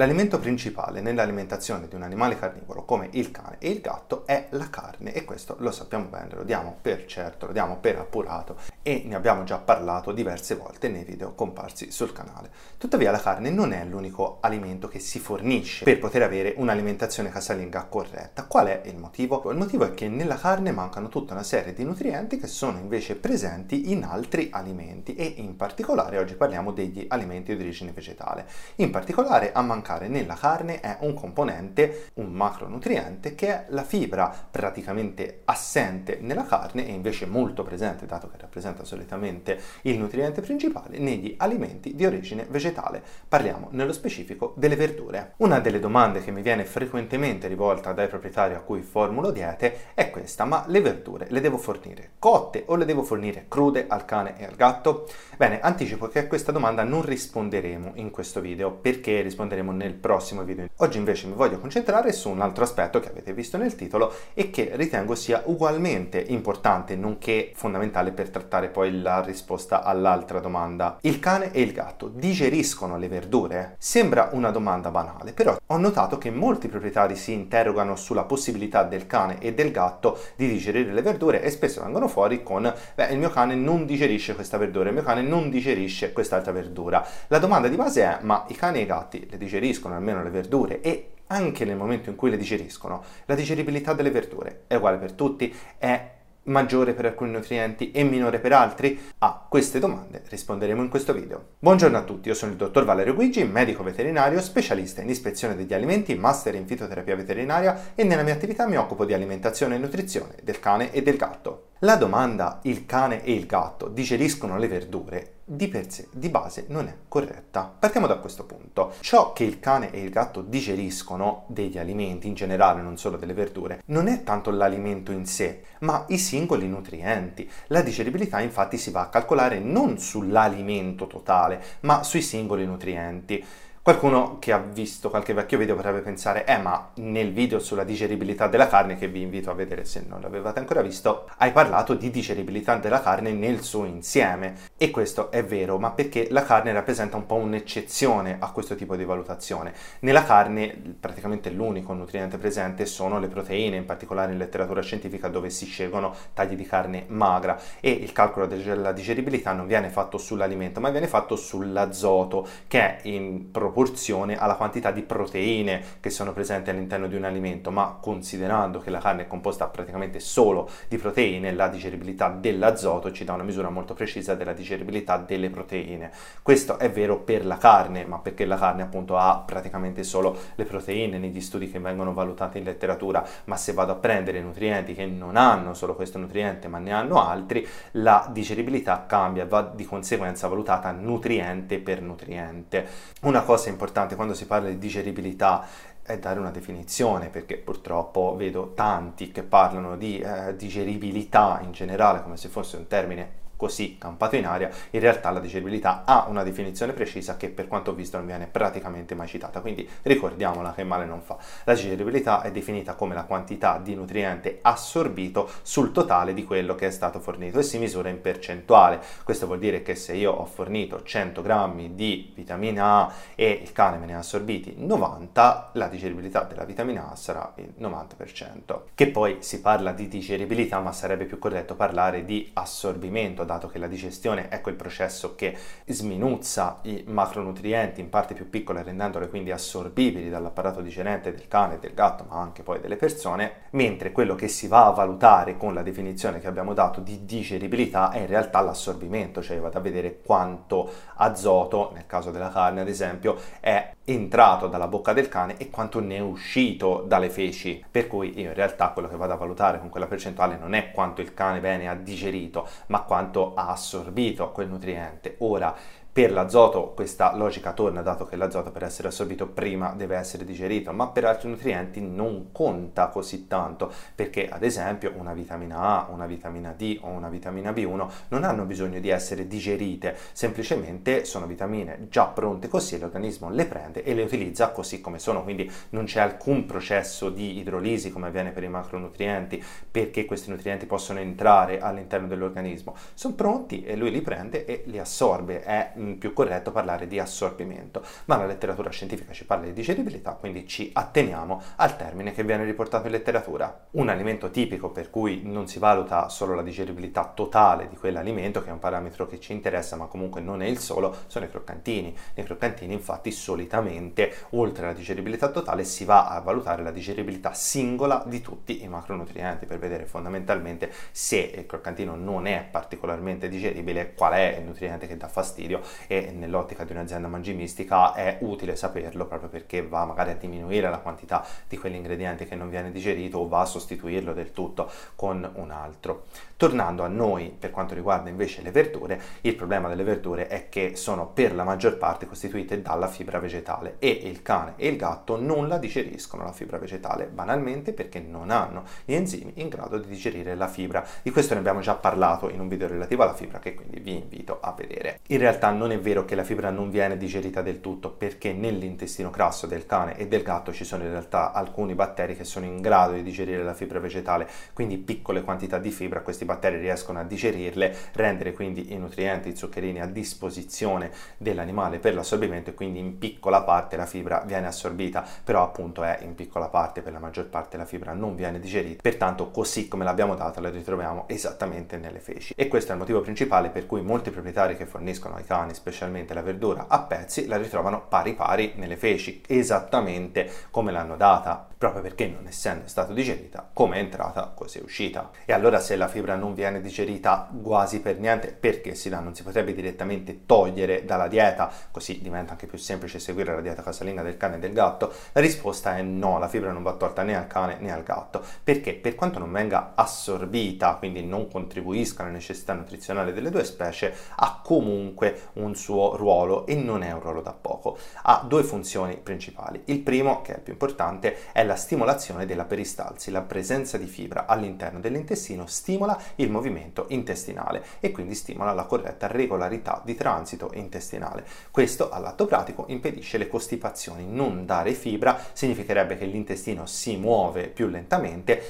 L'alimento principale nell'alimentazione di un animale carnivoro come il cane e il gatto è la carne, e questo lo sappiamo bene, lo diamo per certo, lo diamo per appurato e ne abbiamo già parlato diverse volte nei video comparsi sul canale. Tuttavia la carne non è l'unico alimento che si fornisce per poter avere un'alimentazione casalinga corretta. Qual è il motivo? Il motivo è che nella carne mancano tutta una serie di nutrienti che sono invece presenti in altri alimenti, e in particolare oggi parliamo degli alimenti di origine vegetale. In particolare a mancare nella carne è un componente, un macronutriente, che è la fibra, praticamente assente nella carne e invece molto presente, dato che rappresenta solitamente il nutriente principale, negli alimenti di origine vegetale. Parliamo nello specifico delle verdure. Una delle domande che mi viene frequentemente rivolta dai proprietari a cui formulo diete è questa: ma le verdure le devo fornire cotte o le devo fornire crude al cane e al gatto? Bene, anticipo che a questa domanda non risponderemo in questo video, perché risponderemo nel prossimo video. Oggi invece mi voglio concentrare su un altro aspetto che avete visto nel titolo e che ritengo sia ugualmente importante nonché fondamentale per trattare poi la risposta all'altra domanda. Il cane e il gatto digeriscono le verdure? Sembra una domanda banale, però ho notato che molti proprietari si interrogano sulla possibilità del cane e del gatto di digerire le verdure, e spesso vengono fuori con il mio cane non digerisce questa verdura, il mio cane non digerisce quest'altra verdura. La domanda di base è: ma i cani e i gatti le digeriscono almeno le verdure? E anche nel momento in cui le digeriscono, la digeribilità delle verdure è uguale per tutti? È maggiore per alcuni nutrienti e minore per altri? A queste domande risponderemo in questo video. Buongiorno a tutti, io sono il dottor Valerio Guiggi, medico veterinario, specialista in ispezione degli alimenti, master in fitoterapia veterinaria, e nella mia attività mi occupo di alimentazione e nutrizione del cane e del gatto. La domanda "il cane e il gatto digeriscono le verdure" di per sé, di base, non è corretta. Partiamo da questo punto. Ciò che il cane e il gatto digeriscono degli alimenti in generale, non solo delle verdure, non è tanto l'alimento in sé, ma i singoli nutrienti. La digeribilità infatti si va a calcolare non sull'alimento totale, ma sui singoli nutrienti. Qualcuno che ha visto qualche vecchio video potrebbe pensare: ma nel video sulla digeribilità della carne, che vi invito a vedere se non l'avevate ancora visto, hai parlato di digeribilità della carne nel suo insieme". E questo è vero, ma perché la carne rappresenta un po' un'eccezione a questo tipo di valutazione. Nella carne praticamente l'unico nutriente presente sono le proteine, in particolare in letteratura scientifica dove si scelgono tagli di carne magra, e il calcolo della digeribilità non viene fatto sull'alimento, ma viene fatto sull'azoto, che è in proporzione alla quantità di proteine che sono presenti all'interno di un alimento. Ma considerando che la carne è composta praticamente solo di proteine, la digeribilità dell'azoto ci dà una misura molto precisa della digeribilità delle proteine. Questo è vero per la carne, ma perché la carne appunto ha praticamente solo le proteine negli studi che vengono valutati in letteratura. Ma se vado a prendere nutrienti che non hanno solo questo nutriente ma ne hanno altri, la digeribilità cambia, va di conseguenza valutata nutriente per nutriente. Una cosa importante quando si parla di digeribilità è dare una definizione, perché purtroppo vedo tanti che parlano di digeribilità in generale come se fosse un termine così campato in aria. In realtà la digeribilità ha una definizione precisa che, per quanto ho visto, non viene praticamente mai citata, quindi ricordiamola che male non fa. La digeribilità è definita come la quantità di nutriente assorbito sul totale di quello che è stato fornito, e si misura in percentuale. Questo vuol dire che se io ho fornito 100 grammi di vitamina A e il cane me ne ha assorbiti 90, la digeribilità della vitamina A sarà il 90%. Che poi si parla di digeribilità, ma sarebbe più corretto parlare di assorbimento, dato che la digestione è quel processo che sminuzza i macronutrienti in parti più piccole, rendendole quindi assorbibili dall'apparato digerente del cane e del gatto, ma anche poi delle persone, mentre quello che si va a valutare con la definizione che abbiamo dato di digeribilità è in realtà l'assorbimento, cioè vado a vedere quanto azoto, nel caso della carne ad esempio, è entrato dalla bocca del cane e quanto ne è uscito dalle feci. Per cui io in realtà quello che vado a valutare con quella percentuale non è quanto il cane bene ha digerito, ma quanto ha assorbito quel nutriente. Ora, per l'azoto questa logica torna, dato che l'azoto per essere assorbito prima deve essere digerito, ma per altri nutrienti non conta così tanto, perché ad esempio una vitamina A, una vitamina D o una vitamina B1 non hanno bisogno di essere digerite, semplicemente sono vitamine già pronte così, l'organismo le prende e le utilizza così come sono, quindi non c'è alcun processo di idrolisi come avviene per i macronutrienti, perché questi nutrienti possono entrare all'interno dell'organismo, sono pronti e lui li prende e li assorbe. È più corretto parlare di assorbimento, ma la letteratura scientifica ci parla di digeribilità, quindi ci atteniamo al termine che viene riportato in letteratura. Un alimento tipico per cui non si valuta solo la digeribilità totale di quell'alimento, che è un parametro che ci interessa ma comunque non è il solo, sono i croccantini. Nei croccantini infatti solitamente oltre alla digeribilità totale si va a valutare la digeribilità singola di tutti i macronutrienti per vedere fondamentalmente se il croccantino non è particolarmente digeribile qual è il nutriente che dà fastidio, e nell'ottica di un'azienda mangimistica è utile saperlo proprio perché va magari a diminuire la quantità di quell'ingrediente che non viene digerito o va a sostituirlo del tutto con un altro. Tornando a noi, per quanto riguarda invece le verdure, il problema delle verdure è che sono per la maggior parte costituite dalla fibra vegetale e il cane e il gatto non la digeriscono la fibra vegetale, banalmente perché non hanno gli enzimi in grado di digerire la fibra. Di questo ne abbiamo già parlato in un video relativo alla fibra, che quindi vi invito a vedere. In realtà non è vero che la fibra non viene digerita del tutto, perché nell'intestino grasso del cane e del gatto ci sono in realtà alcuni batteri che sono in grado di digerire la fibra vegetale, quindi piccole quantità di fibra questi batteri riescono a digerirle, rendere quindi i nutrienti, i zuccherini a disposizione dell'animale per l'assorbimento, e quindi in piccola parte la fibra viene assorbita, però appunto è in piccola parte, per la maggior parte la fibra non viene digerita, pertanto così come l'abbiamo data la ritroviamo esattamente nelle feci. E questo è il motivo principale per cui molti proprietari che forniscono ai cani specialmente la verdura a pezzi la ritrovano pari pari nelle feci, esattamente come l'hanno data, proprio perché non essendo stata digerita, come è entrata così è uscita. E allora se la fibra non viene digerita quasi per niente, perché non si potrebbe direttamente togliere dalla dieta, così diventa anche più semplice seguire la dieta casalinga del cane e del gatto? La risposta è no, la fibra non va tolta né al cane né al gatto, perché per quanto non venga assorbita, quindi non contribuisca alla necessità nutrizionale delle due specie, ha comunque un suo ruolo, e non è un ruolo da poco. Ha due funzioni principali. Il primo, che è il più importante, è la stimolazione della peristalsi. La presenza di fibra all'interno dell'intestino stimola il movimento intestinale e quindi stimola la corretta regolarità di transito intestinale. Questo all'atto pratico impedisce le costipazioni. Non dare fibra significherebbe che l'intestino si muove più lentamente,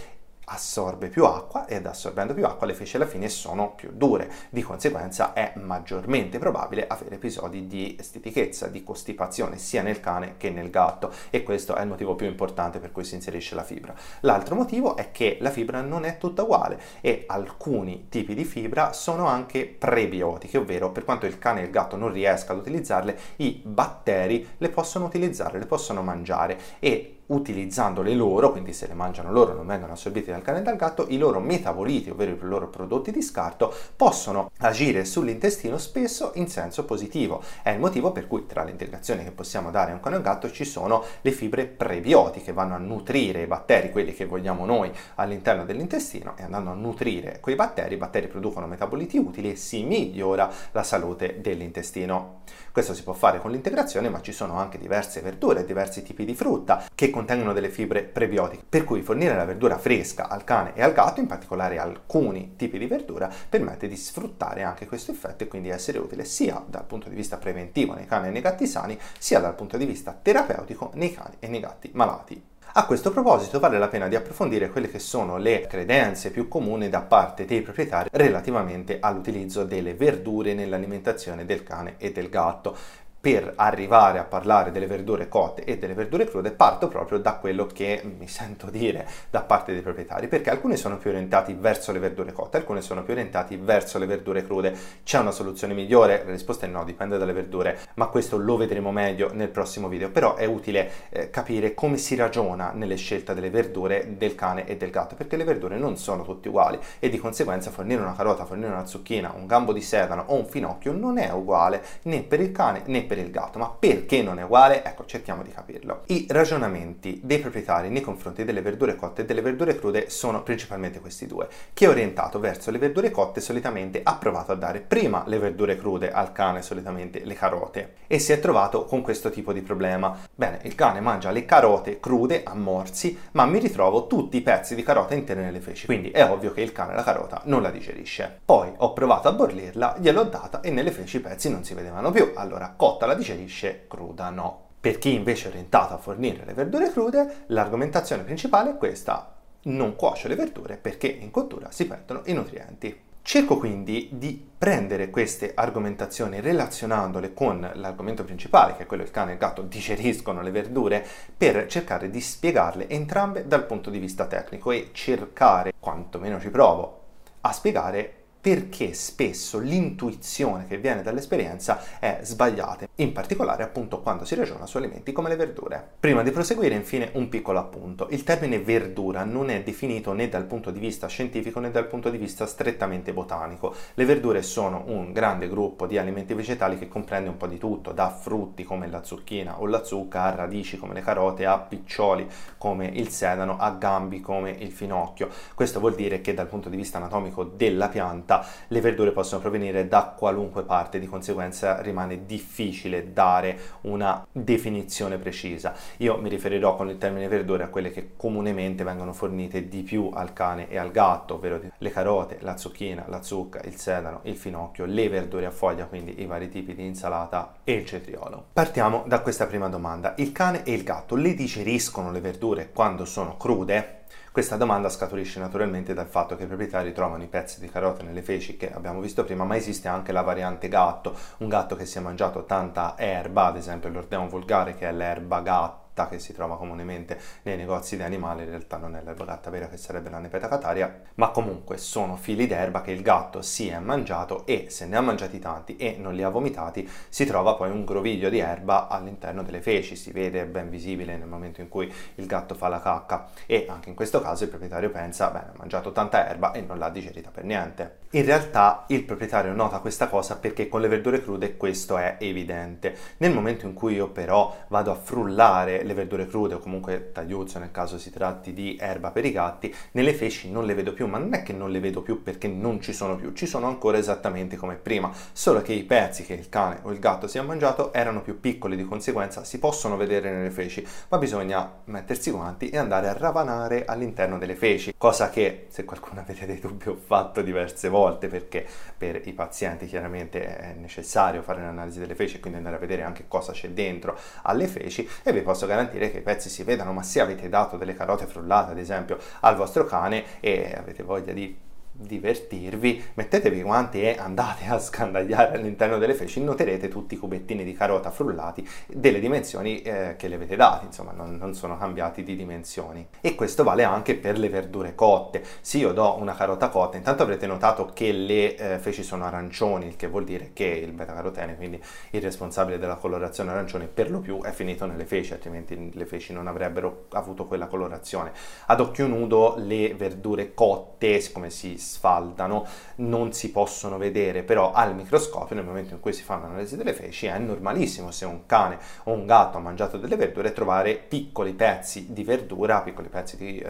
assorbe più acqua, ed assorbendo più acqua le feci alla fine sono più dure, di conseguenza è maggiormente probabile avere episodi di stitichezza, di costipazione sia nel cane che nel gatto, e questo è il motivo più importante per cui si inserisce la fibra. L'altro motivo è che la fibra non è tutta uguale e alcuni tipi di fibra sono anche prebiotiche, ovvero per quanto il cane e il gatto non riescano ad utilizzarle, i batteri le possono utilizzare, le possono mangiare, e utilizzandole loro, quindi se le mangiano loro non vengono assorbiti dal cane e dal gatto, i loro metaboliti, ovvero i loro prodotti di scarto, possono agire sull'intestino spesso in senso positivo. È il motivo per cui tra le integrazioni che possiamo dare a un cane e un gatto ci sono le fibre prebiotiche, vanno a nutrire i batteri, quelli che vogliamo noi, all'interno dell'intestino, e andando a nutrire quei batteri, i batteri producono metaboliti utili e si migliora la salute dell'intestino. Questo si può fare con l'integrazione, ma ci sono anche diverse verdure, diversi tipi di frutta che contengono delle fibre prebiotiche, per cui fornire la verdura fresca al cane e al gatto, in particolare alcuni tipi di verdura, permette di sfruttare anche questo effetto e quindi essere utile sia dal punto di vista preventivo nei cani e nei gatti sani, sia dal punto di vista terapeutico nei cani e nei gatti malati. A questo proposito vale la pena di approfondire quelle che sono le credenze più comuni da parte dei proprietari relativamente all'utilizzo delle verdure nell'alimentazione del cane e del gatto. Per arrivare a parlare delle verdure cotte e delle verdure crude parto proprio da quello che mi sento dire da parte dei proprietari, perché alcuni sono più orientati verso le verdure cotte, alcuni sono più orientati verso le verdure crude. C'è una soluzione migliore? La risposta è no, dipende dalle verdure, ma questo lo vedremo meglio nel prossimo video. Però è utile capire come si ragiona nelle scelte delle verdure del cane e del gatto, perché le verdure non sono tutte uguali e di conseguenza fornire una carota, fornire una zucchina, un gambo di sedano o un finocchio non è uguale né per il cane né per il gatto. Ma perché non è uguale? Ecco, cerchiamo di capirlo. I ragionamenti dei proprietari nei confronti delle verdure cotte e delle verdure crude sono principalmente questi due. Chi è orientato verso le verdure cotte solitamente ha provato a dare prima le verdure crude al cane, solitamente le carote, e si è trovato con questo tipo di problema. Bene, il cane mangia le carote crude a morsi, ma mi ritrovo tutti i pezzi di carota interi nelle feci, quindi è ovvio che il cane la carota non la digerisce. Poi ho provato a bollirla, gliel'ho data e nelle feci i pezzi non si vedevano più, allora cotta la digerisce, cruda no. Per chi invece è orientato a fornire le verdure crude, l'argomentazione principale è questa: non cuocio le verdure perché in cottura si perdono i nutrienti. Cerco quindi di prendere queste argomentazioni relazionandole con l'argomento principale, che è quello il cane e il gatto digeriscono le verdure, per cercare di spiegarle entrambe dal punto di vista tecnico e cercare, quantomeno ci provo, a spiegare perché spesso l'intuizione che viene dall'esperienza è sbagliata, in particolare appunto quando si ragiona su alimenti come le verdure. Prima di proseguire, infine, un piccolo appunto. Il termine verdura non è definito né dal punto di vista scientifico né dal punto di vista strettamente botanico. Le verdure sono un grande gruppo di alimenti vegetali che comprende un po' di tutto, da frutti come la zucchina o la zucca, a radici come le carote, a piccioli come il sedano, a gambi come il finocchio. Questo vuol dire che dal punto di vista anatomico della pianta le verdure possono provenire da qualunque parte, di conseguenza rimane difficile dare una definizione precisa. Io mi riferirò con il termine verdure a quelle che comunemente vengono fornite di più al cane e al gatto, ovvero le carote, la zucchina, la zucca, il sedano, il finocchio, le verdure a foglia, quindi i vari tipi di insalata e il cetriolo. Partiamo da questa prima domanda. Il cane e il gatto le digeriscono le verdure quando sono crude? Questa domanda scaturisce naturalmente dal fatto che i proprietari trovano i pezzi di carota nelle feci che abbiamo visto prima, ma esiste anche la variante gatto, un gatto che si è mangiato tanta erba, ad esempio l'ordeon vulgare, che è l'erba gatta che si trova comunemente nei negozi di animali. In realtà non è l'erba gatta vera, che sarebbe la Nepeta cataria, ma comunque sono fili d'erba che il gatto si è mangiato, e se ne ha mangiati tanti e non li ha vomitati si trova poi un groviglio di erba all'interno delle feci, si vede, ben visibile nel momento in cui il gatto fa la cacca, e anche in questo caso il proprietario pensa: beh, ha mangiato tanta erba e non l'ha digerita per niente. In realtà il proprietario nota questa cosa perché con le verdure crude questo è evidente. Nel momento in cui io però vado a frullare le verdure crude, o comunque tagliuzzo nel caso si tratti di erba per i gatti, nelle feci non le vedo più, ma non è che non le vedo più perché non ci sono più, ci sono ancora esattamente come prima, solo che i pezzi che il cane o il gatto si è mangiato erano più piccoli, di conseguenza si possono vedere nelle feci, ma bisogna mettersi guanti e andare a ravanare all'interno delle feci, cosa che, se qualcuno avete dei dubbi, ho fatto diverse volte, perché per i pazienti chiaramente è necessario fare l'analisi delle feci e quindi andare a vedere anche cosa c'è dentro alle feci, e vi posso garantire che i pezzi si vedano. Ma se avete dato delle carote frullate ad esempio al vostro cane e avete voglia di divertirvi, mettetevi i guanti e andate a scandagliare all'interno delle feci, noterete tutti i cubettini di carota frullati delle dimensioni che le avete date, insomma non sono cambiati di dimensioni. E questo vale anche per le verdure cotte. Se io do una carota cotta, intanto avrete notato che le feci sono arancioni, il che vuol dire che il beta-carotene, quindi il responsabile della colorazione arancione, per lo più è finito nelle feci, altrimenti le feci non avrebbero avuto quella colorazione. Ad occhio nudo le verdure cotte, siccome si sfaldano, non si possono vedere, però al microscopio, nel momento in cui si fa un'analisi delle feci, è normalissimo, se un cane o un gatto ha mangiato delle verdure, trovare piccoli pezzi di verdura, piccoli pezzi di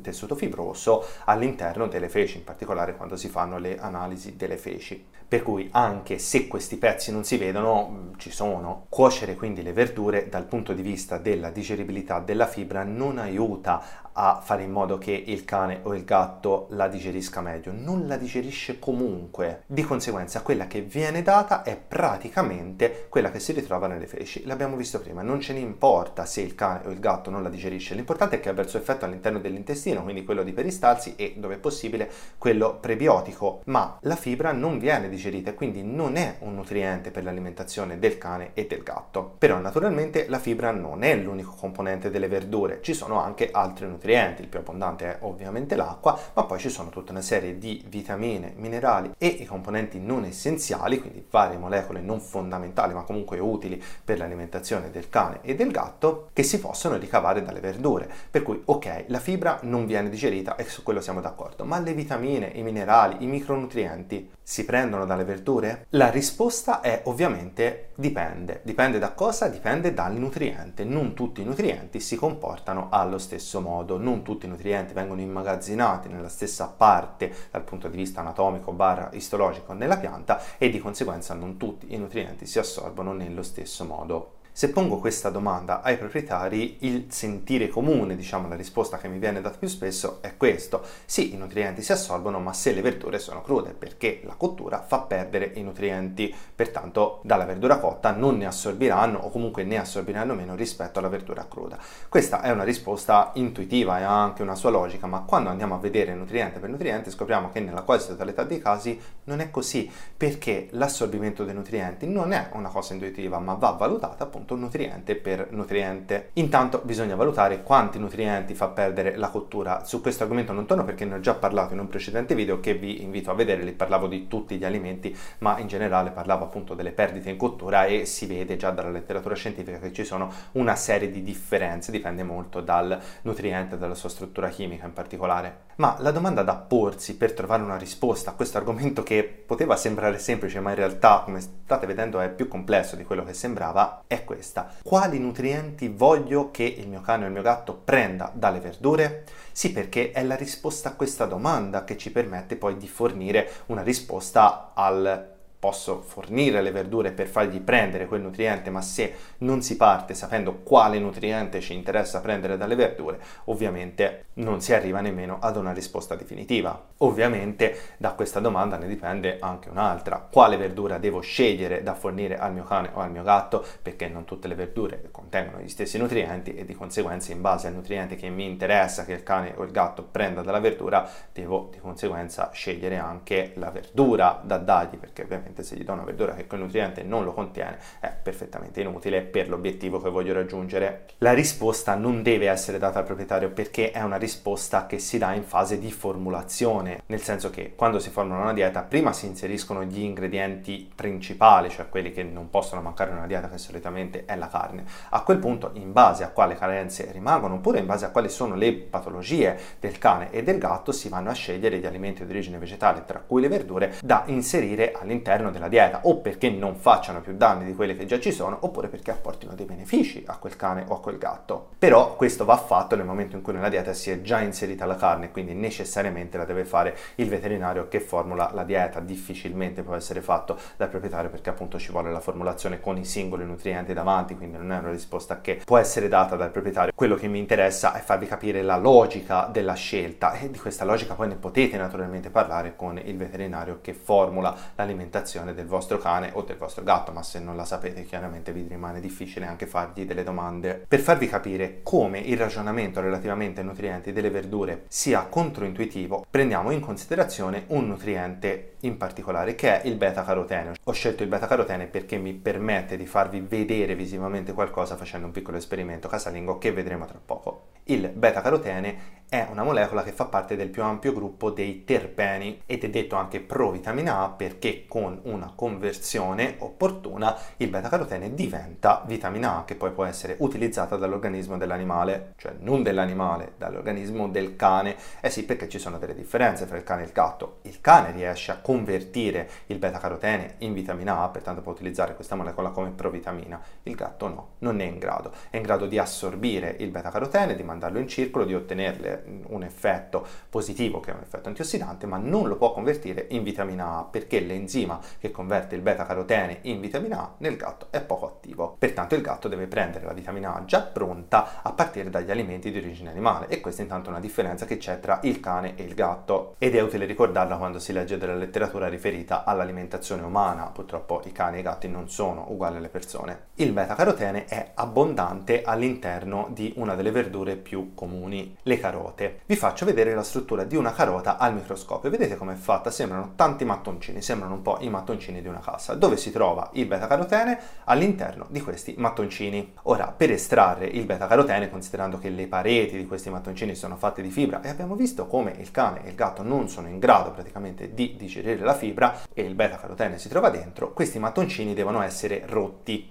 tessuto fibroso all'interno delle feci, in particolare quando si fanno le analisi delle feci. Per cui anche se questi pezzi non si vedono, ci sono. Cuocere quindi le verdure dal punto di vista della digeribilità della fibra non aiuta a fare in modo che il cane o il gatto la digerisca meglio, non la digerisce comunque, di conseguenza quella che viene data è praticamente quella che si ritrova nelle feci. L'abbiamo visto prima, non ce ne importa se il cane o il gatto non la digerisce, l'importante è che abbia il suo effetto all'interno dell'intestino, quindi quello di peristalsi e, dove è possibile, quello prebiotico, ma la fibra non viene digerita e quindi non è un nutriente per l'alimentazione del cane e del gatto. Però naturalmente la fibra non è l'unico componente delle verdure, ci sono anche altri nutrienti. Il più abbondante è ovviamente l'acqua, ma poi ci sono tutta una serie di vitamine, minerali e i componenti non essenziali, quindi varie molecole non fondamentali ma comunque utili per l'alimentazione del cane e del gatto, che si possono ricavare dalle verdure. Per cui ok, la fibra non viene digerita e su quello siamo d'accordo, ma le vitamine, i minerali, i micronutrienti si prendono dalle verdure? La risposta è ovviamente dipende. Dipende da cosa? Dipende dal nutriente. Non tutti i nutrienti si comportano allo stesso modo. Non tutti i nutrienti vengono immagazzinati nella stessa parte dal punto di vista anatomico barra istologico nella pianta, e di conseguenza non tutti i nutrienti si assorbono nello stesso modo. Se pongo questa domanda ai proprietari, il sentire comune, diciamo, la risposta che mi viene data più spesso è questo: sì, i nutrienti si assorbono, ma se le verdure sono crude, perché la cottura fa perdere i nutrienti, pertanto dalla verdura cotta non ne assorbiranno, o comunque ne assorbiranno meno rispetto alla verdura cruda. Questa è una risposta intuitiva e ha anche una sua logica, ma quando andiamo a vedere nutriente per nutriente scopriamo che nella quasi totalità dei casi non è così, perché l'assorbimento dei nutrienti non è una cosa intuitiva, ma va valutata appunto nutriente per nutriente. Intanto bisogna valutare quanti nutrienti fa perdere la cottura. Su questo argomento non torno perché ne ho già parlato in un precedente video che vi invito a vedere, lì parlavo di tutti gli alimenti, ma in generale parlavo appunto delle perdite in cottura e si vede già dalla letteratura scientifica che ci sono una serie di differenze, dipende molto dal nutriente, dalla sua struttura chimica in particolare. Ma la domanda da porsi per trovare una risposta a questo argomento, che poteva sembrare semplice ma in realtà come state vedendo è più complesso di quello che sembrava, è questa. Quali nutrienti voglio che il mio cane o il mio gatto prenda dalle verdure? Sì, perché è la risposta a questa domanda che ci permette poi di fornire una risposta al posso fornire le verdure per fargli prendere quel nutriente, ma se non si parte sapendo quale nutriente ci interessa prendere dalle verdure, ovviamente non si arriva nemmeno ad una risposta definitiva. Ovviamente da questa domanda ne dipende anche un'altra: quale verdura devo scegliere da fornire al mio cane o al mio gatto, perché non tutte le verdure contengono gli stessi nutrienti e di conseguenza, in base al nutriente che mi interessa che il cane o il gatto prenda dalla verdura, devo di conseguenza scegliere anche la verdura da dargli, perché ovviamente se gli do una verdura che quel nutriente non lo contiene è perfettamente inutile per l'obiettivo che voglio raggiungere. La risposta non deve essere data al proprietario, perché è una risposta che si dà in fase di formulazione, nel senso che quando si formula una dieta prima si inseriscono gli ingredienti principali, cioè quelli che non possono mancare in una dieta che solitamente è la carne. A quel punto, in base a quale carenze rimangono oppure in base a quali sono le patologie del cane e del gatto, si vanno a scegliere gli alimenti di origine vegetale, tra cui le verdure, da inserire all'interno della dieta, o perché non facciano più danni di quelle che già ci sono, oppure perché apportino dei benefici a quel cane o a quel gatto. Però questo va fatto nel momento in cui nella dieta si è già inserita la carne, quindi necessariamente la deve fare il veterinario che formula la dieta, difficilmente può essere fatto dal proprietario, perché appunto ci vuole la formulazione con i singoli nutrienti davanti, quindi non è una risposta che può essere data dal proprietario. Quello che mi interessa è farvi capire la logica della scelta, e di questa logica poi ne potete naturalmente parlare con il veterinario che formula l'alimentazione del vostro cane o del vostro gatto, ma se non la sapete chiaramente vi rimane difficile anche fargli delle domande. Per farvi capire come il ragionamento relativamente ai nutrienti delle verdure sia controintuitivo, prendiamo in considerazione un nutriente in particolare che è il beta carotene. Ho scelto il beta carotene perché mi permette di farvi vedere visivamente qualcosa facendo un piccolo esperimento casalingo che vedremo tra poco. Il beta carotene è una molecola che fa parte del più ampio gruppo dei terpeni ed è detto anche provitamina A, perché con una conversione opportuna il beta-carotene diventa vitamina A, che poi può essere utilizzata dall'organismo dell'animale, cioè non dell'animale, dall'organismo del cane. Eh sì, perché ci sono delle differenze tra il cane e il gatto. Il cane riesce a convertire il beta-carotene in vitamina A, pertanto può utilizzare questa molecola come provitamina. Il gatto no, non è in grado. È in grado di assorbire il beta-carotene, di mandarlo in circolo, di ottenerle un effetto positivo che è un effetto antiossidante, ma non lo può convertire in vitamina A, perché l'enzima che converte il beta carotene in vitamina A nel gatto è poco attivo. Pertanto il gatto deve prendere la vitamina A già pronta a partire dagli alimenti di origine animale, e questa è intanto una differenza che c'è tra il cane e il gatto, ed è utile ricordarla quando si legge della letteratura riferita all'alimentazione umana. Purtroppo i cani e i gatti non sono uguali alle persone. Il beta carotene è abbondante all'interno di una delle verdure più comuni, le carote. Vi faccio vedere la struttura di una carota al microscopio, vedete com'è fatta? Sembrano tanti mattoncini, sembrano un po' i mattoncini di una casa. Dove si trova il beta-carotene? All'interno di questi mattoncini. Ora, per estrarre il beta-carotene, considerando che le pareti di questi mattoncini sono fatte di fibra e abbiamo visto come il cane e il gatto non sono in grado praticamente di digerire la fibra e il beta-carotene si trova dentro, questi mattoncini devono essere rotti.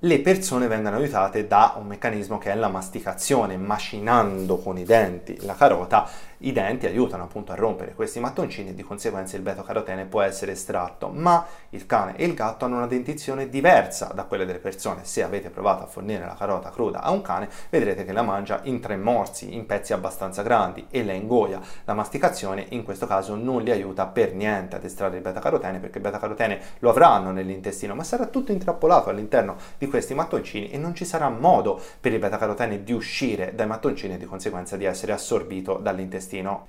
Le persone vengono aiutate da un meccanismo che è la masticazione, macinando con i denti la carota i denti aiutano appunto a rompere questi mattoncini e di conseguenza il beta-carotene può essere estratto, ma il cane e il gatto hanno una dentizione diversa da quella delle persone. Se avete provato a fornire la carota cruda a un cane, vedrete che la mangia in tre morsi, in pezzi abbastanza grandi, e la ingoia. La masticazione in questo caso non li aiuta per niente ad estrarre il beta-carotene, perché il beta-carotene lo avranno nell'intestino, ma sarà tutto intrappolato all'interno di questi mattoncini e non ci sarà modo per il beta-carotene di uscire dai mattoncini e di conseguenza di essere assorbito dall'intestino.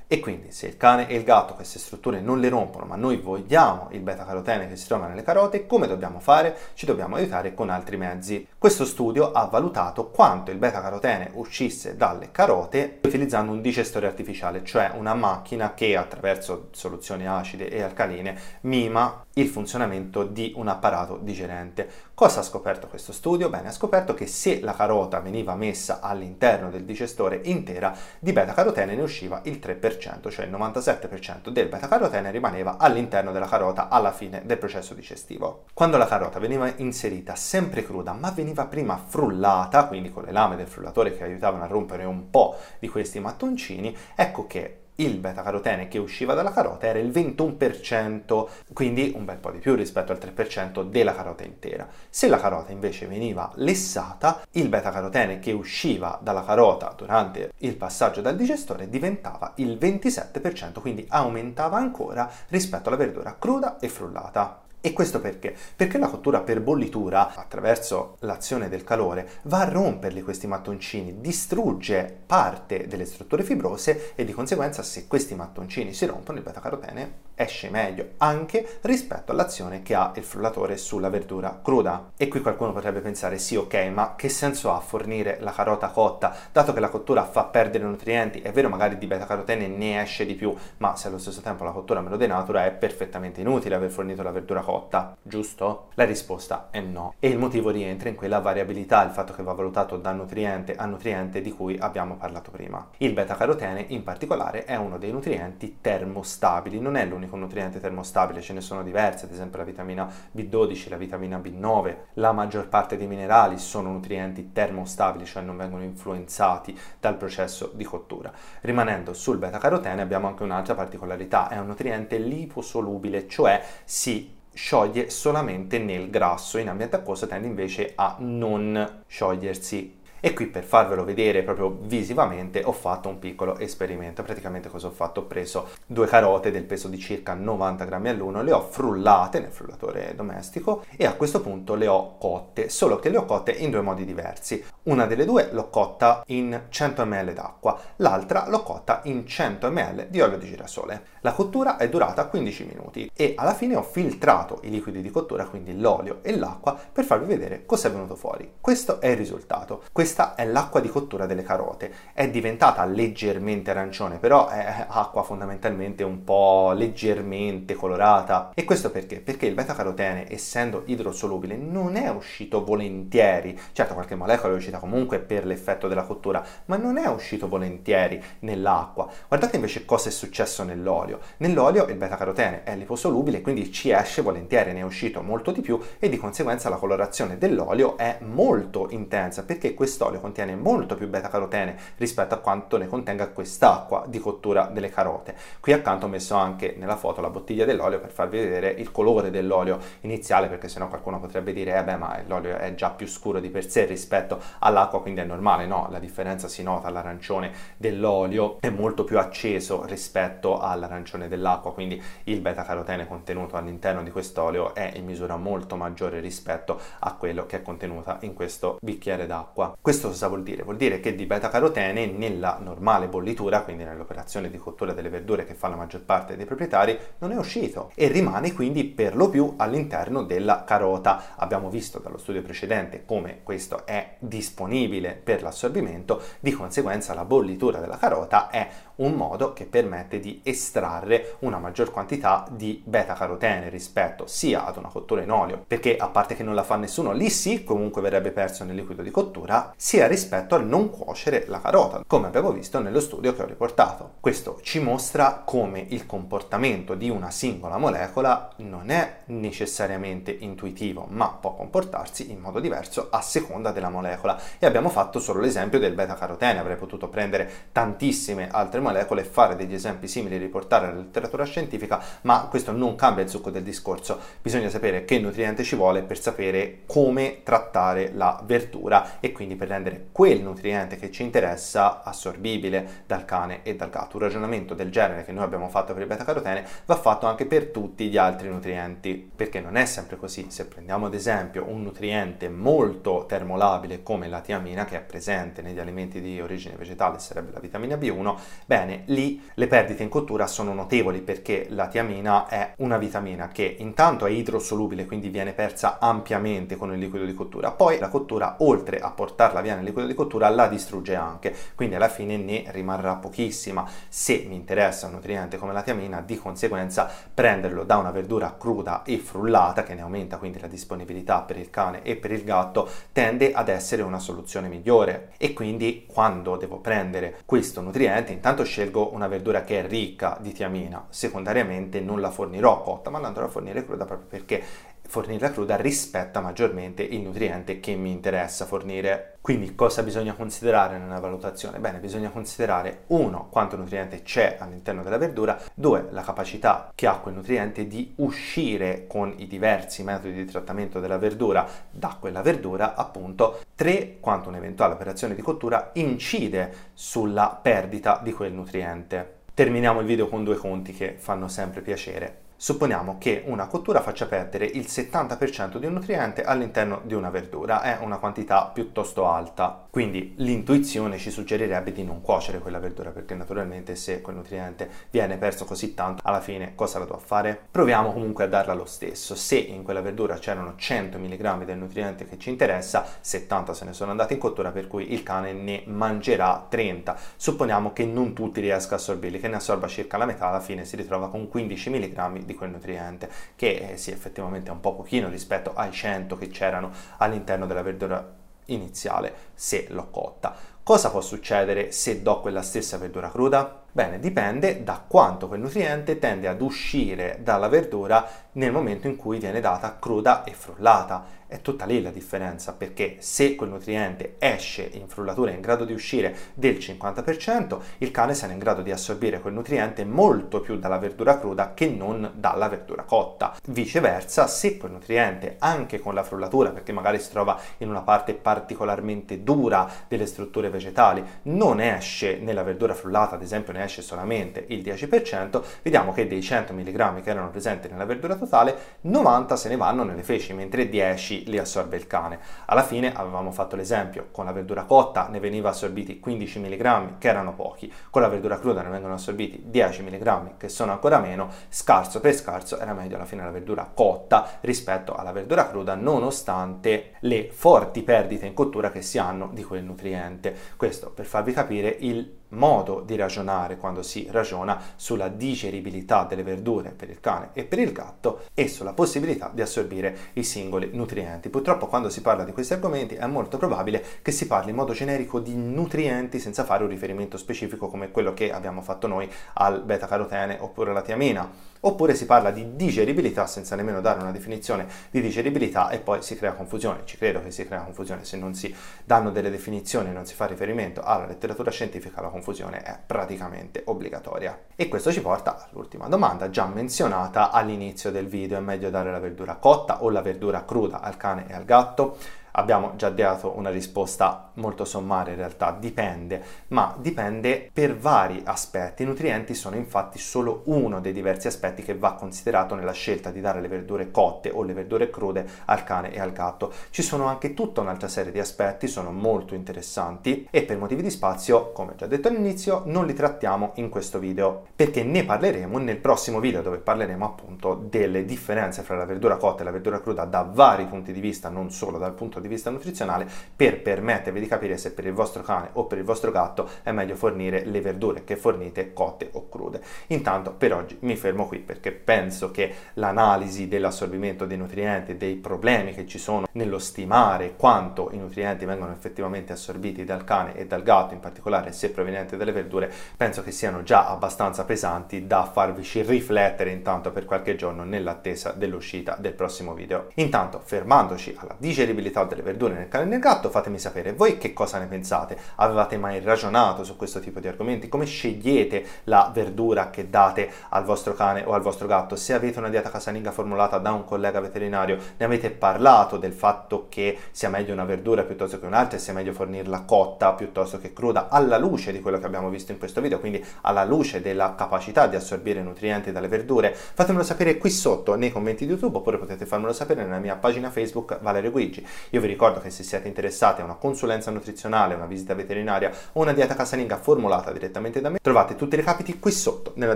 E quindi se il cane e il gatto queste strutture non le rompono, ma noi vogliamo il beta-carotene che si trova nelle carote, come dobbiamo fare? Ci dobbiamo aiutare con altri mezzi. Questo studio ha valutato quanto il beta-carotene uscisse dalle carote utilizzando un digestore artificiale, cioè una macchina che attraverso soluzioni acide e alcaline mima il funzionamento di un apparato digerente. Cosa ha scoperto questo studio? Bene, ha scoperto che se la carota veniva messa all'interno del digestore intera, di beta-carotene ne usciva il 3%, cioè il 97% del beta-carotene rimaneva all'interno della carota alla fine del processo digestivo. Quando la carota veniva inserita sempre cruda, ma veniva prima frullata, quindi con le lame del frullatore che aiutavano a rompere un po' di questi mattoncini, ecco che il beta-carotene che usciva dalla carota era il 21%, quindi un bel po' di più rispetto al 3% della carota intera. Se la carota invece veniva lessata, il beta-carotene che usciva dalla carota durante il passaggio dal digestore diventava il 27%, quindi aumentava ancora rispetto alla verdura cruda e frullata. E questo perché? Perché la cottura per bollitura, attraverso l'azione del calore, va a romperli questi mattoncini, distrugge parte delle strutture fibrose e di conseguenza, se questi mattoncini si rompono, il beta-carotene esce meglio anche rispetto all'azione che ha il frullatore sulla verdura cruda. E qui qualcuno potrebbe pensare: sì, ok, ma che senso ha fornire la carota cotta, dato che la cottura fa perdere nutrienti? È vero, magari di beta-carotene ne esce di più, ma se allo stesso tempo la cottura me lo denatura, è perfettamente inutile aver fornito la verdura cotta. Giusto? La risposta è no, e il motivo rientra in quella variabilità, il fatto che va valutato da nutriente a nutriente, di cui abbiamo parlato prima. Il beta-carotene in particolare è uno dei nutrienti termostabili, non è l'unico nutriente termostabile, ce ne sono diverse, ad esempio la vitamina B12, la vitamina B9, la maggior parte dei minerali sono nutrienti termostabili, cioè non vengono influenzati dal processo di cottura. Rimanendo sul beta-carotene abbiamo anche un'altra particolarità, è un nutriente liposolubile, cioè si scioglie solamente nel grasso, in ambiente acquoso tende invece a non sciogliersi. E qui, per farvelo vedere proprio visivamente, ho fatto un piccolo esperimento. Praticamente cosa ho fatto? Ho preso due carote del peso di circa 90 grammi all'uno, le ho frullate nel frullatore domestico e a questo punto le ho cotte, solo che le ho cotte in due modi diversi. Una delle due l'ho cotta in 100 ml d'acqua, l'altra l'ho cotta in 100 ml di olio di girasole. La cottura è durata 15 minuti e alla fine ho filtrato i liquidi di cottura, quindi l'olio e l'acqua, per farvi vedere cosa è venuto fuori. Questo è il risultato. Questa è l'acqua di cottura delle carote, è diventata leggermente arancione, però è acqua fondamentalmente un po' leggermente colorata. E questo perché? Perché il beta-carotene, essendo idrosolubile, non è uscito volentieri. Certo, qualche molecola è uscita comunque per l'effetto della cottura, ma non è uscito volentieri nell'acqua. Guardate invece cosa è successo nell'olio. Nell'olio il beta-carotene è liposolubile, quindi ci esce volentieri, ne è uscito molto di più e di conseguenza la colorazione dell'olio è molto intensa, perché quest'olio contiene molto più beta-carotene rispetto a quanto ne contenga quest'acqua di cottura delle carote. Qui accanto ho messo anche nella foto la bottiglia dell'olio per farvi vedere il colore dell'olio iniziale, perché sennò qualcuno potrebbe dire: beh, ma l'olio è già più scuro di per sé rispetto all'acqua, quindi è normale. No, la differenza si nota, l'arancione dell'olio è molto più acceso rispetto all'arancione dell'acqua, quindi il beta-carotene contenuto all'interno di quest'olio è in misura molto maggiore rispetto a quello che è contenuta in questo bicchiere d'acqua. Questo cosa vuol dire? Vuol dire che di beta-carotene nella normale bollitura, quindi nell'operazione di cottura delle verdure che fa la maggior parte dei proprietari, non è uscito e rimane quindi per lo più all'interno della carota. Abbiamo visto dallo studio precedente come questo è disponibile per l'assorbimento, di conseguenza la bollitura della carota è un modo che permette di estrarre una maggior quantità di beta-carotene rispetto sia ad una cottura in olio, perché a parte che non la fa nessuno, lì sì comunque verrebbe perso nel liquido di cottura, sia rispetto al non cuocere la carota, come abbiamo visto nello studio che ho riportato. Questo ci mostra come il comportamento di una singola molecola non è necessariamente intuitivo, ma può comportarsi in modo diverso a seconda della molecola. E abbiamo fatto solo l'esempio del beta-carotene, avrei potuto prendere tantissime altre molecole e fare degli esempi simili e riportare alla letteratura scientifica, ma questo non cambia il succo del discorso. Bisogna sapere che nutriente ci vuole per sapere come trattare la verdura e quindi per rendere quel nutriente che ci interessa assorbibile dal cane e dal gatto. Un ragionamento del genere che noi abbiamo fatto per il beta-carotene va fatto anche per tutti gli altri nutrienti, perché non è sempre così. Se prendiamo ad esempio un nutriente molto termolabile come la tiamina, che è presente negli alimenti di origine vegetale, sarebbe la vitamina B1, bene, lì le perdite in cottura sono notevoli, perché la tiamina è una vitamina che intanto è idrosolubile, quindi viene persa ampiamente con il liquido di cottura, poi la cottura, oltre a portarla via nel liquido di cottura, la distrugge anche, quindi alla fine ne rimarrà pochissima. Se mi interessa un nutriente come la tiamina, di conseguenza prenderlo da una verdura cruda e frullata, che ne aumenta quindi la disponibilità per il cane e per il gatto, tende ad essere una soluzione migliore. E quindi quando devo prendere questo nutriente, intanto scelgo una verdura che è ricca di tiamina, secondariamente non la fornirò cotta, ma la andrò a fornire cruda, proprio perché fornirla cruda rispetta maggiormente il nutriente che mi interessa fornire. Quindi cosa bisogna considerare nella valutazione? Bene, bisogna considerare 1. Quanto nutriente c'è all'interno della verdura, 2. La capacità che ha quel nutriente di uscire con i diversi metodi di trattamento della verdura da quella verdura, appunto, 3. Quanto un'eventuale operazione di cottura incide sulla perdita di quel nutriente. Terminiamo il video con due conti che fanno sempre piacere. Supponiamo che una cottura faccia perdere il 70% di un nutriente all'interno di una verdura, è una quantità piuttosto alta, quindi l'intuizione ci suggerirebbe di non cuocere quella verdura, perché naturalmente se quel nutriente viene perso così tanto, alla fine cosa la do a fare? Proviamo comunque a darla lo stesso. Se in quella verdura c'erano 100 mg del nutriente che ci interessa, 70 se ne sono andati in cottura, per cui il cane ne mangerà 30. Supponiamo che non tutti riesca a assorbirli, che ne assorba circa la metà, alla fine si ritrova con 15 mg di quel nutriente, che sì, effettivamente è un po' pochino rispetto ai 100 che c'erano all'interno della verdura iniziale se l'ho cotta. Cosa può succedere se do quella stessa verdura cruda? Bene, dipende da quanto quel nutriente tende ad uscire dalla verdura nel momento in cui viene data cruda e frullata. È tutta lì la differenza, perché se quel nutriente esce in frullatura, è in grado di uscire del 50%, il cane sarà in grado di assorbire quel nutriente molto più dalla verdura cruda che non dalla verdura cotta. Viceversa, se quel nutriente, anche con la frullatura, perché magari si trova in una parte particolarmente dura delle strutture vegetali, non esce nella verdura frullata, ad esempio ne esce solamente il 10%, vediamo che dei 100 mg che erano presenti nella verdura totale, 90 se ne vanno nelle feci, mentre 10 li assorbe il cane. Alla fine avevamo fatto l'esempio: con la verdura cotta ne veniva assorbiti 15 mg che erano pochi, con la verdura cruda ne vengono assorbiti 10 mg che sono ancora meno. Scarso per scarso era meglio alla fine la verdura cotta rispetto alla verdura cruda, nonostante le forti perdite in cottura che si hanno di quel nutriente. Questo per farvi capire il modo di ragionare quando si ragiona sulla digeribilità delle verdure per il cane e per il gatto e sulla possibilità di assorbire i singoli nutrienti. Purtroppo quando si parla di questi argomenti è molto probabile che si parli in modo generico di nutrienti senza fare un riferimento specifico come quello che abbiamo fatto noi al beta-carotene oppure alla tiamina, oppure si parla di digeribilità senza nemmeno dare una definizione di digeribilità e poi si crea confusione. Ci credo che si crea confusione, se non si danno delle definizioni e non si fa riferimento alla letteratura scientifica, la confusione è praticamente obbligatoria. E questo ci porta all'ultima domanda già menzionata all'inizio del video: è meglio dare la verdura cotta o la verdura cruda al cane e al gatto? Abbiamo già dato una risposta molto sommaria, in realtà dipende, ma dipende per vari aspetti. I nutrienti sono infatti solo uno dei diversi aspetti che va considerato nella scelta di dare le verdure cotte o le verdure crude al cane e al gatto. Ci sono anche tutta un'altra serie di aspetti, sono molto interessanti e per motivi di spazio, come già detto all'inizio, non li trattiamo in questo video, perché ne parleremo nel prossimo video, dove parleremo appunto delle differenze fra la verdura cotta e la verdura cruda da vari punti di vista, non solo dal punto di di vista nutrizionale, per permettervi di capire se per il vostro cane o per il vostro gatto è meglio fornire le verdure che fornite cotte o crude. Intanto per oggi mi fermo qui, perché penso che l'analisi dell'assorbimento dei nutrienti, dei problemi che ci sono nello stimare quanto i nutrienti vengono effettivamente assorbiti dal cane e dal gatto, in particolare se provenienti dalle verdure, penso che siano già abbastanza pesanti da farvici riflettere intanto per qualche giorno nell'attesa dell'uscita del prossimo video. Intanto, fermandoci alla digeribilità delle verdure nel cane e nel gatto, fatemi sapere voi che cosa ne pensate. Avevate mai ragionato su questo tipo di argomenti? Come scegliete la verdura che date al vostro cane o al vostro gatto? Se avete una dieta casalinga formulata da un collega veterinario, ne avete parlato del fatto che sia meglio una verdura piuttosto che un'altra, sia meglio fornirla cotta piuttosto che cruda, alla luce di quello che abbiamo visto in questo video, quindi alla luce della capacità di assorbire nutrienti dalle verdure? Fatemelo sapere qui sotto nei commenti di YouTube, oppure potete farmelo sapere nella mia pagina Facebook Valerio Guiggi. Io vi ricordo che se siete interessati a una consulenza nutrizionale, una visita veterinaria o una dieta casalinga formulata direttamente da me, trovate tutti i recapiti qui sotto nella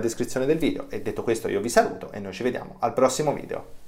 descrizione del video. E detto questo, io vi saluto e noi ci vediamo al prossimo video.